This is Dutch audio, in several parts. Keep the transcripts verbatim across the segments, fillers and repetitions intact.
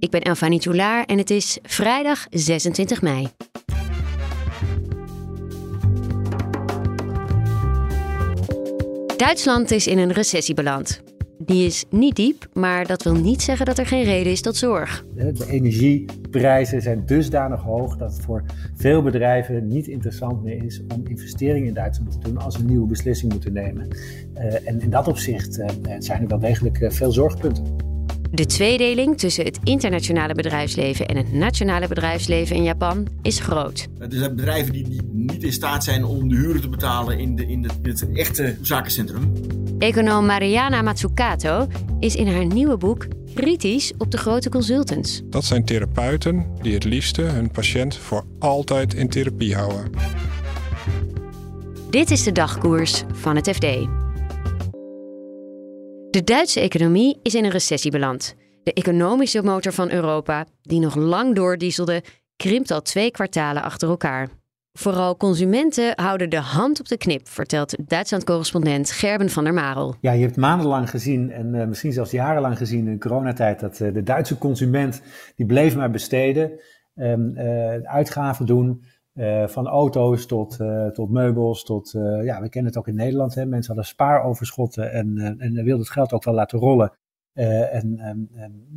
Ik ben Elvania Toulaar en het is vrijdag zesentwintig mei. Duitsland is in een recessie beland. Die is niet diep, maar dat wil niet zeggen dat er geen reden is tot zorg. De energieprijzen zijn dusdanig hoog dat het voor veel bedrijven niet interessant meer is om investeringen in Duitsland te doen als ze een nieuwe beslissing moeten nemen. En in dat opzicht zijn er wel degelijk veel zorgpunten. De tweedeling tussen het internationale bedrijfsleven en het nationale bedrijfsleven in Japan is groot. Er zijn bedrijven die niet in staat zijn om de huren te betalen in, de, in, de, in het echte zakencentrum. Econoom Mariana Mazzucato is in haar nieuwe boek kritisch op de grote consultants. Dat zijn therapeuten die het liefste hun patiënt voor altijd in therapie houden. Dit is de dagkoers van het F D. De Duitse economie is in een recessie beland. De economische motor van Europa, die nog lang doordiezelde, krimpt al twee kwartalen achter elkaar. Vooral consumenten houden de hand op de knip, vertelt Duitsland-correspondent Gerben van der Marel. Ja, je hebt maandenlang gezien en uh, misschien zelfs jarenlang gezien in de coronatijd dat uh, de Duitse consument, die bleef maar besteden, um, uh, uitgaven doen. Uh, van auto's tot, uh, tot meubels, tot, uh, ja, we kennen het ook in Nederland, hè? Mensen hadden spaaroverschotten en, uh, en wilden het geld ook wel laten rollen. Uh, en um,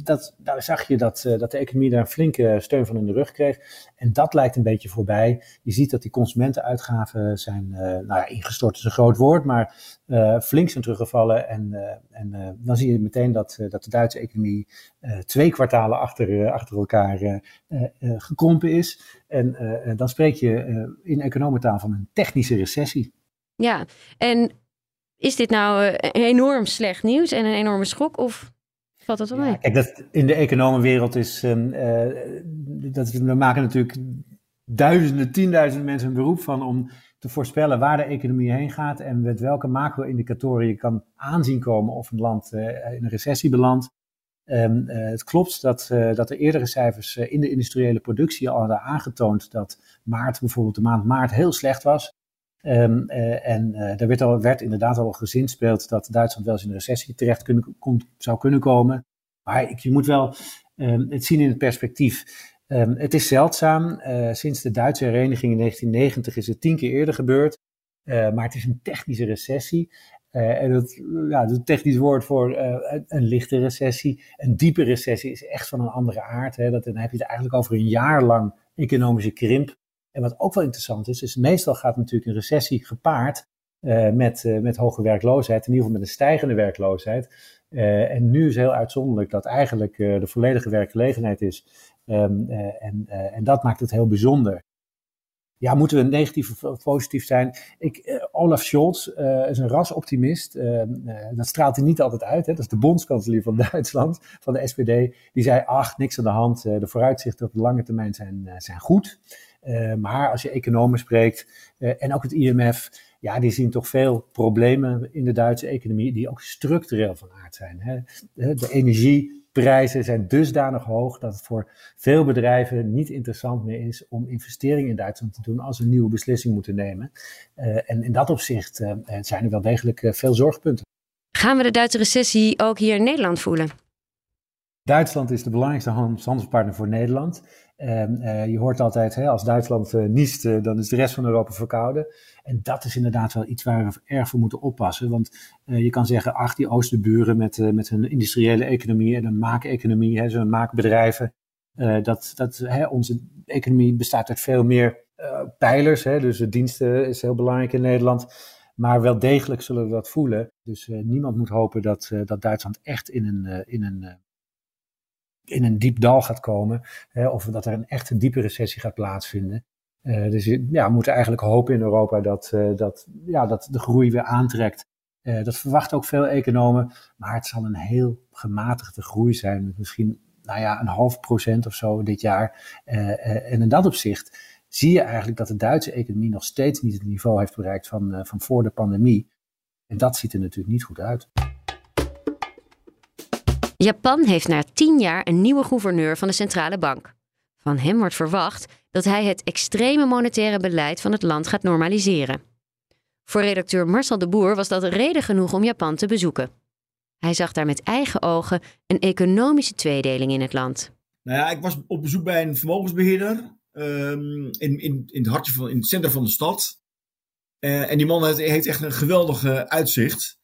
dat, daar zag je dat, uh, dat de economie daar een flinke steun van in de rug kreeg. En dat lijkt een beetje voorbij. Je ziet dat die consumentenuitgaven zijn, uh, nou ja, ingestort is een groot woord, maar uh, flink zijn teruggevallen. En, uh, en uh, dan zie je meteen dat, uh, dat de Duitse economie uh, twee kwartalen achter, uh, achter elkaar uh, uh, gekrompen is. En uh, dan spreek je uh, in economentaal van een technische recessie. Ja, en... Is dit nou enorm slecht nieuws en een enorme schok of valt dat wel mee? Ja, kijk, dat in de economenwereld is, uh, dat, we maken natuurlijk duizenden, tienduizenden mensen een beroep van om te voorspellen waar de economie heen gaat en met welke macro-indicatoren je kan aanzien komen of een land uh, in een recessie belandt. Um, uh, het klopt dat, uh, dat de eerdere cijfers uh, in de industriële productie al hadden aangetoond dat maart, bijvoorbeeld de maand maart, heel slecht was. Um, uh, en uh, daar werd, al, werd inderdaad al gezinspeeld dat Duitsland wel eens in een recessie terecht kunnen, kon, zou kunnen komen. Maar ik, je moet wel um, het zien in het perspectief. Um, het is zeldzaam. Uh, sinds de Duitse hereniging in negentien negentig is het tien keer eerder gebeurd. Uh, maar het is een technische recessie. Uh, en dat, ja, dat technisch woord voor uh, een lichte recessie. Een diepe recessie is echt van een andere aard. Hè. Dat, dan heb je het eigenlijk over een jaar lang economische krimp. En wat ook wel interessant is, is meestal gaat natuurlijk een recessie gepaard uh, met, uh, met hoge werkloosheid, in ieder geval met een stijgende werkloosheid. Uh, en nu is heel uitzonderlijk dat eigenlijk uh, de volledige werkgelegenheid is. Um, uh, en, uh, en dat maakt het heel bijzonder. Ja, moeten we negatief of positief zijn? Ik, uh, Olaf Scholz uh, is een rasoptimist. Uh, uh, dat straalt hij niet altijd uit. Hè? Dat is de bondskanselier van Duitsland, van de S P D. Die zei, ach, niks aan de hand. Uh, de vooruitzichten op de lange termijn zijn, uh, zijn goed. Uh, maar als je economen spreekt uh, en ook het I M F, ja, die zien toch veel problemen in de Duitse economie die ook structureel van aard zijn. Hè? De energieprijzen zijn dusdanig hoog dat het voor veel bedrijven niet interessant meer is om investeringen in Duitsland te doen als ze een nieuwe beslissing moeten nemen. Uh, en in dat opzicht uh, zijn er wel degelijk uh, veel zorgpunten. Gaan we de Duitse recessie ook hier in Nederland voelen? Duitsland is de belangrijkste handelspartner voor Nederland. Uh, uh, je hoort altijd, hè, als Duitsland uh, niest, uh, dan is de rest van Europa verkouden. En dat is inderdaad wel iets waar we erg voor moeten oppassen. Want uh, je kan zeggen, ach, die oosterburen met, uh, met hun industriële economie en een maakeconomie, hè, zo'n maakbedrijven. Uh, dat, dat, hè, onze economie bestaat uit veel meer uh, pijlers. Hè, dus de diensten is heel belangrijk in Nederland. Maar wel degelijk zullen we dat voelen. Dus uh, niemand moet hopen dat, uh, dat Duitsland echt in een... Uh, in een uh, in een diep dal gaat komen, hè, of dat er een echt een diepe recessie gaat plaatsvinden. Uh, dus ja, we moeten eigenlijk hopen in Europa dat, uh, dat, ja, dat de groei weer aantrekt. Uh, dat verwachten ook veel economen, maar het zal een heel gematigde groei zijn, met misschien nou ja, een half procent of zo dit jaar. Uh, uh, en in dat opzicht zie je eigenlijk dat de Duitse economie nog steeds niet het niveau heeft bereikt van, uh, van voor de pandemie. En dat ziet er natuurlijk niet goed uit. Japan heeft na tien jaar een nieuwe gouverneur van de centrale bank. Van hem wordt verwacht dat hij het extreme monetaire beleid van het land gaat normaliseren. Voor redacteur Marcel de Boer was dat reden genoeg om Japan te bezoeken. Hij zag daar met eigen ogen een economische tweedeling in het land. Nou ja, ik was op bezoek bij een vermogensbeheerder um, in, in, in, het hartje van, in het centrum van de stad. Uh, en die man heeft, heeft echt een geweldig uh, uitzicht.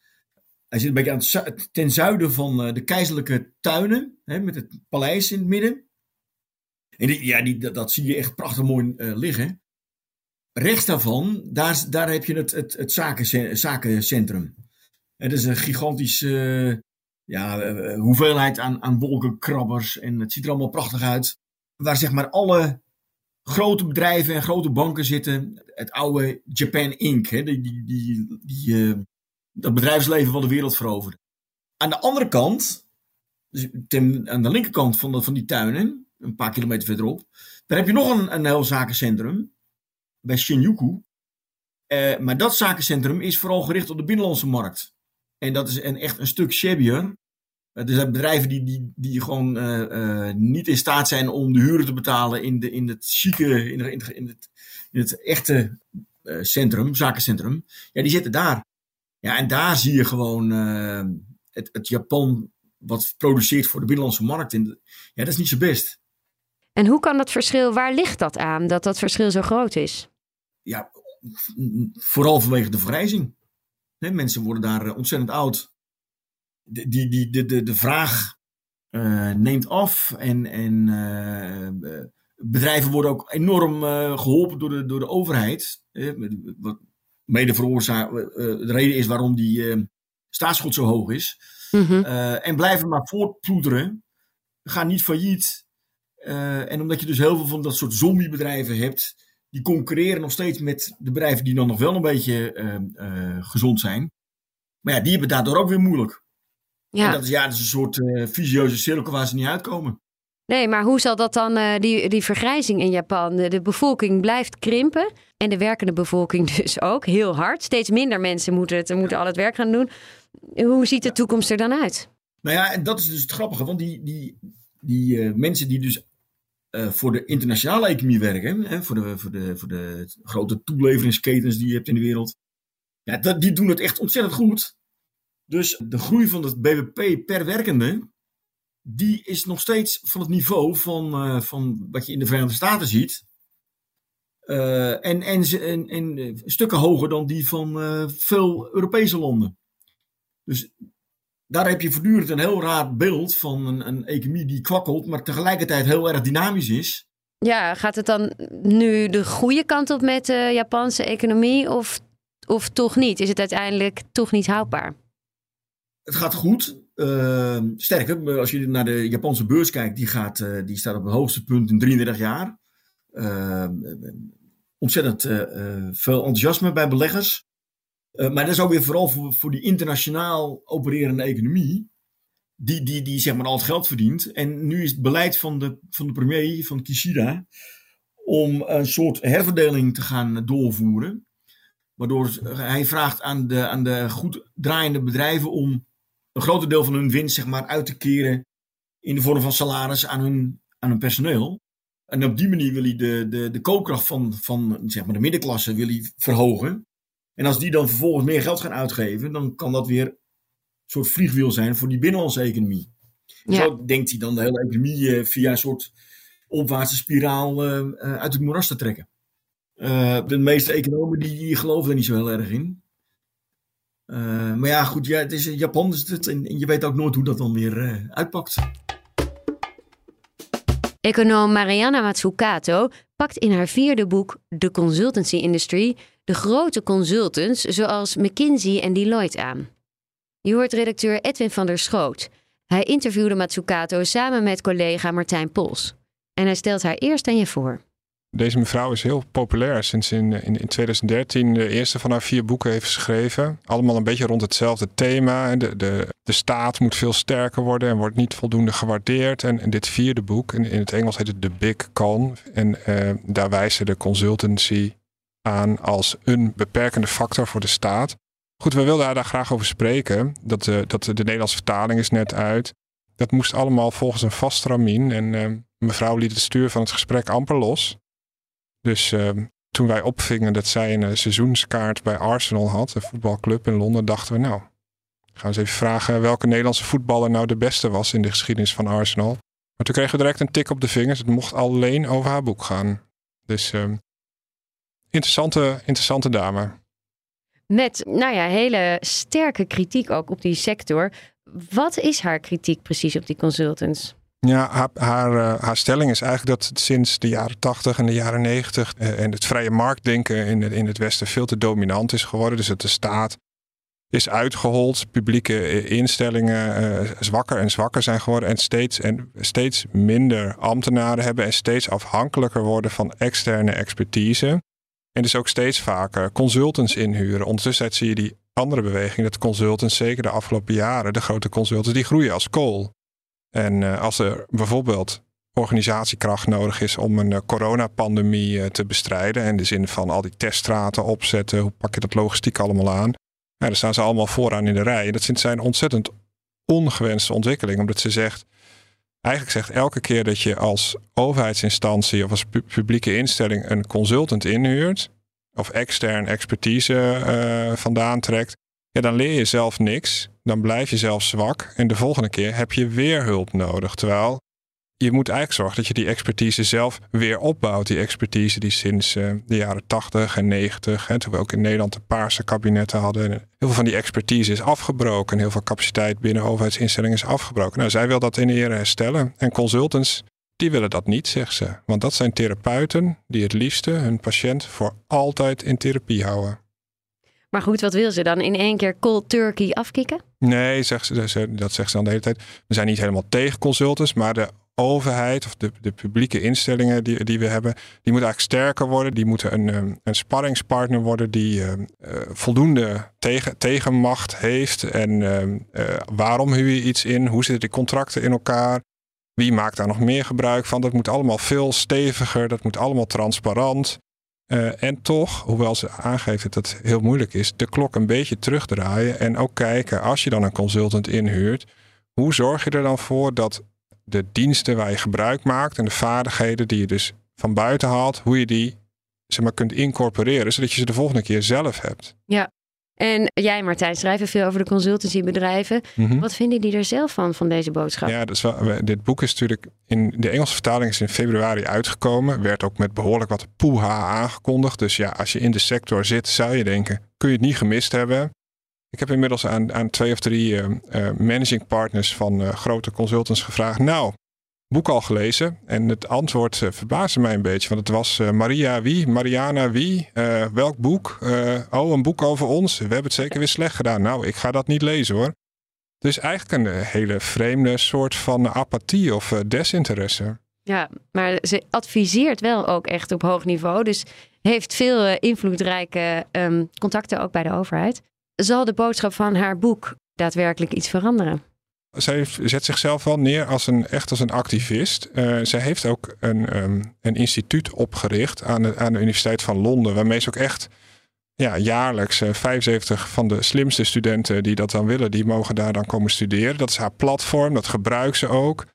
Hij zit een beetje aan het zu- ten zuiden van uh, de keizerlijke tuinen, hè, met het paleis in het midden. En die, ja, die, dat, dat zie je echt prachtig mooi uh, liggen. Rechts daarvan, daar, daar heb je het, het, het zaken, zakencentrum. Het is een gigantische uh, ja, uh, hoeveelheid aan, aan wolkenkrabbers. En het ziet er allemaal prachtig uit. Waar zeg maar alle grote bedrijven en grote banken zitten. Het oude Japan Incorporated. Hè, die, die, die, die, uh, dat bedrijfsleven van de wereld veroverde. Aan de andere kant, dus ten, aan de linkerkant van, de, van die tuinen, een paar kilometer verderop. Daar heb je nog een, een heel zakencentrum. Bij Shinjuku. Uh, maar dat zakencentrum is vooral gericht op de binnenlandse markt. En dat is een, echt een stuk shabbier. Er zijn bedrijven die, die, die gewoon uh, uh, niet in staat zijn om de huren te betalen in, de, in het chique, in, in, in, het, in het echte uh, centrum, zakencentrum. Ja, die zitten daar. Ja, en daar zie je gewoon uh, het, het Japan wat produceert voor de binnenlandse markt. En de, ja, dat is niet zo best. En hoe kan dat verschil, waar ligt dat aan, dat dat verschil zo groot is? Ja, vooral vanwege de vergrijzing. He, mensen worden daar ontzettend oud. De, die, die, de, de, de vraag uh, neemt af. En, en uh, bedrijven worden ook enorm uh, geholpen door de, door de overheid. He, wat mede veroorzaakt, uh, de reden is waarom die uh, staatsschuld zo hoog is. Mm-hmm. Uh, en blijven maar voortploeteren. Ga niet failliet. Uh, en omdat je dus heel veel van dat soort zombiebedrijven hebt. Die concurreren nog steeds met de bedrijven die dan nog wel een beetje uh, uh, gezond zijn. Maar ja, die hebben daardoor ook weer moeilijk. Ja. En dat is, ja, dat is een soort uh, visieuze cirkel waar ze niet uitkomen. Nee, maar hoe zal dat dan, uh, die, die vergrijzing in Japan? De, de bevolking blijft krimpen en de werkende bevolking dus ook heel hard. Steeds minder mensen moeten, het, moeten al het werk gaan doen. Hoe ziet de toekomst er dan uit? Nou ja, en dat is dus het grappige. Want die, die, die uh, mensen die dus... Uh, voor de internationale economie werken, hè, voor, de, voor, de, voor de grote toeleveringsketens die je hebt in de wereld. Ja, dat, die doen het echt ontzettend goed. Dus de groei van het B B P per werkende, die is nog steeds van het niveau van, uh, van wat je in de Verenigde Staten ziet. Uh, en, en, en, en stukken hoger dan die van uh, veel Europese landen. Dus daar heb je voortdurend een heel raar beeld van een, een economie die kwakkelt, maar tegelijkertijd heel erg dynamisch is. Ja, gaat het dan nu de goede kant op met de Japanse economie of, of toch niet? Is het uiteindelijk toch niet houdbaar? Het gaat goed. Uh, sterker, als je naar de Japanse beurs kijkt, die, gaat, uh, die staat op het hoogste punt in drieëndertig jaar. Uh, ontzettend uh, uh, veel enthousiasme bij beleggers. Uh, maar dat is ook weer vooral voor, voor die internationaal opererende economie, die, die, die zeg maar al het geld verdient. En nu is het beleid van de, van de premier, van Kishida, om een soort herverdeling te gaan doorvoeren. Waardoor hij vraagt aan de, aan de goed draaiende bedrijven om een groter deel van hun winst zeg maar, uit te keren in de vorm van salaris aan hun, aan hun personeel. En op die manier wil hij de, de, de koopkracht van, van zeg maar de middenklasse wil hij verhogen. En als die dan vervolgens meer geld gaan uitgeven, dan kan dat weer een soort vliegwiel zijn voor die binnenlandse economie. Ja. Zo denkt hij dan de hele economie via een soort opwaartse spiraal uit het moeras te trekken. Uh, de meeste economen die geloven er niet zo heel erg in. Uh, maar ja, goed, ja, het is Japan is het, en je weet ook nooit hoe dat dan weer uitpakt. Econoom Mariana Mazzucato pakt in haar vierde boek De Consultancy Industry de grote consultants zoals McKinsey en Deloitte aan. Je hoort redacteur Edwin van der Schoot. Hij interviewde Mazzucato samen met collega Martijn Pols. En hij stelt haar eerst aan je voor. Deze mevrouw is heel populair sinds in, in, in twintig dertien de eerste van haar vier boeken heeft geschreven. Allemaal een beetje rond hetzelfde thema. De, de, de staat moet veel sterker worden en wordt niet voldoende gewaardeerd. En, en dit vierde boek, in, in het Engels heet het The Big Con. En uh, daar wijst ze de consultancy aan als een beperkende factor voor de staat. Goed, we wilden haar daar graag over spreken. Dat, uh, dat de Nederlandse vertaling is net uit. Dat moest allemaal volgens een vast stramien. En uh, mevrouw liet het stuur van het gesprek amper los. Dus uh, toen wij opvingen dat zij een uh, seizoenskaart bij Arsenal had, een voetbalclub in Londen, dachten we nou, gaan we eens even vragen welke Nederlandse voetballer nou de beste was in de geschiedenis van Arsenal. Maar toen kregen we direct een tik op de vingers. Het mocht alleen over haar boek gaan. Dus uh, interessante, interessante dame. Met, nou ja, hele sterke kritiek ook op die sector. Wat is haar kritiek precies op die consultants? Ja, haar, haar, haar stelling is eigenlijk dat sinds de jaren tachtig en de jaren negentig eh, en het vrije marktdenken in, in het Westen veel te dominant is geworden. Dus dat de staat is uitgehold, publieke instellingen eh, zwakker en zwakker zijn geworden en steeds, en steeds minder ambtenaren hebben en steeds afhankelijker worden van externe expertise. En dus ook steeds vaker consultants inhuren. Ondertussen zie je die andere beweging dat consultants, zeker de afgelopen jaren, de grote consultants, die groeien als kool. En uh, als er bijvoorbeeld organisatiekracht nodig is om een uh, coronapandemie uh, te bestrijden, en in de zin van al die teststraten opzetten, hoe pak je dat logistiek allemaal aan? Ja, daar staan ze allemaal vooraan in de rij. En dat zijn ontzettend ongewenste ontwikkelingen, omdat ze zegt, eigenlijk zegt elke keer dat je als overheidsinstantie of als pu- publieke instelling een consultant inhuurt, of extern expertise uh, vandaan trekt, ja, dan leer je zelf niks. Dan blijf je zelf zwak en de volgende keer heb je weer hulp nodig. Terwijl je moet eigenlijk zorgen dat je die expertise zelf weer opbouwt. Die expertise die sinds uh, de jaren tachtig en negentig, hè, toen we ook in Nederland de paarse kabinetten hadden. Heel veel van die expertise is afgebroken. Heel veel capaciteit binnen overheidsinstellingen is afgebroken. Nou, zij wil dat in ere herstellen. En consultants, die willen dat niet, zegt ze. Want dat zijn therapeuten die het liefste hun patiënt voor altijd in therapie houden. Maar goed, wat wil ze dan? In één keer cold turkey afkicken? Nee, zegt ze, dat zegt ze dan de hele tijd. We zijn niet helemaal tegen consultants, maar de overheid of de, de publieke instellingen die, die we hebben, die moeten eigenlijk sterker worden. Die moeten een, een sparringspartner worden die uh, voldoende tegen, tegenmacht heeft. En uh, uh, waarom huur je iets in? Hoe zitten de contracten in elkaar? Wie maakt daar nog meer gebruik van? Dat moet allemaal veel steviger. Dat moet allemaal transparant. Uh, en toch, hoewel ze aangeeft dat het heel moeilijk is, de klok een beetje terugdraaien en ook kijken, als je dan een consultant inhuurt, hoe zorg je er dan voor dat de diensten waar je gebruik maakt en de vaardigheden die je dus van buiten haalt, hoe je die, zeg maar, kunt incorporeren, zodat je ze de volgende keer zelf hebt. Ja, en jij, Martijn, schrijft veel over de consultancybedrijven. Mm-hmm. Wat vinden die er zelf van, van deze boodschap? Ja, dat is wel, dit boek is natuurlijk, in de Engelse vertaling is in februari uitgekomen. Werd ook met behoorlijk wat poeha aangekondigd. Dus ja, als je in de sector zit, zou je denken, kun je het niet gemist hebben? Ik heb inmiddels aan, aan twee of drie uh, uh, managing partners van uh, grote consultants gevraagd. Nou, boek al gelezen? En het antwoord uh, verbaasde mij een beetje. Want het was uh, Maria wie? Mariana wie? Uh, welk boek? Uh, oh, een boek over ons. We hebben het zeker weer slecht gedaan. Nou, ik ga dat niet lezen hoor. Dus eigenlijk een uh, hele vreemde soort van apathie of uh, desinteresse. Ja, maar ze adviseert wel ook echt op hoog niveau. Dus heeft veel uh, invloedrijke um, contacten ook bij de overheid. Zal de boodschap van haar boek daadwerkelijk iets veranderen? Zij zet zichzelf wel neer als een, echt als een activist. Uh, zij heeft ook een, um, een instituut opgericht aan de, aan de Universiteit van Londen. Waarmee ze ook echt ja, jaarlijks uh, vijfenzeventig van de slimste studenten die dat dan willen. Die mogen daar dan komen studeren. Dat is haar platform. Dat gebruikt ze ook.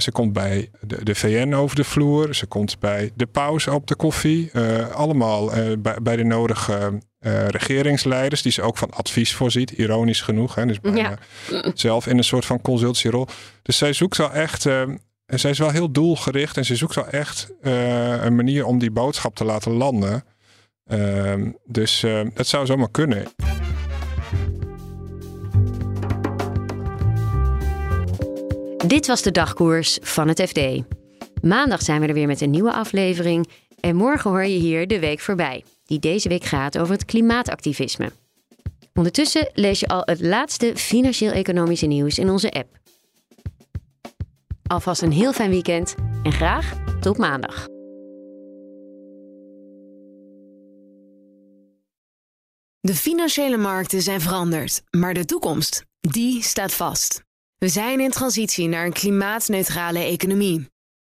Ze komt bij de, de V N over de vloer. Ze komt bij de paus op de koffie. Uh, allemaal uh, bij, bij de nodige uh, regeringsleiders die ze ook van advies voorziet. Ironisch genoeg. Hè? Dus bijna ja. Zelf in een soort van consultierol. Dus zij zoekt wel echt... Uh, en zij is wel heel doelgericht. En ze zoekt wel echt uh, een manier om die boodschap te laten landen. Uh, dus uh, dat zou zomaar kunnen. Dit was de dagkoers van het F D. Maandag zijn we er weer met een nieuwe aflevering. En morgen hoor je hier De Week Voorbij, die deze week gaat over het klimaatactivisme. Ondertussen lees je al het laatste financieel-economische nieuws in onze app. Alvast een heel fijn weekend en graag tot maandag. De financiële markten zijn veranderd, maar de toekomst, die staat vast. We zijn in transitie naar een klimaatneutrale economie.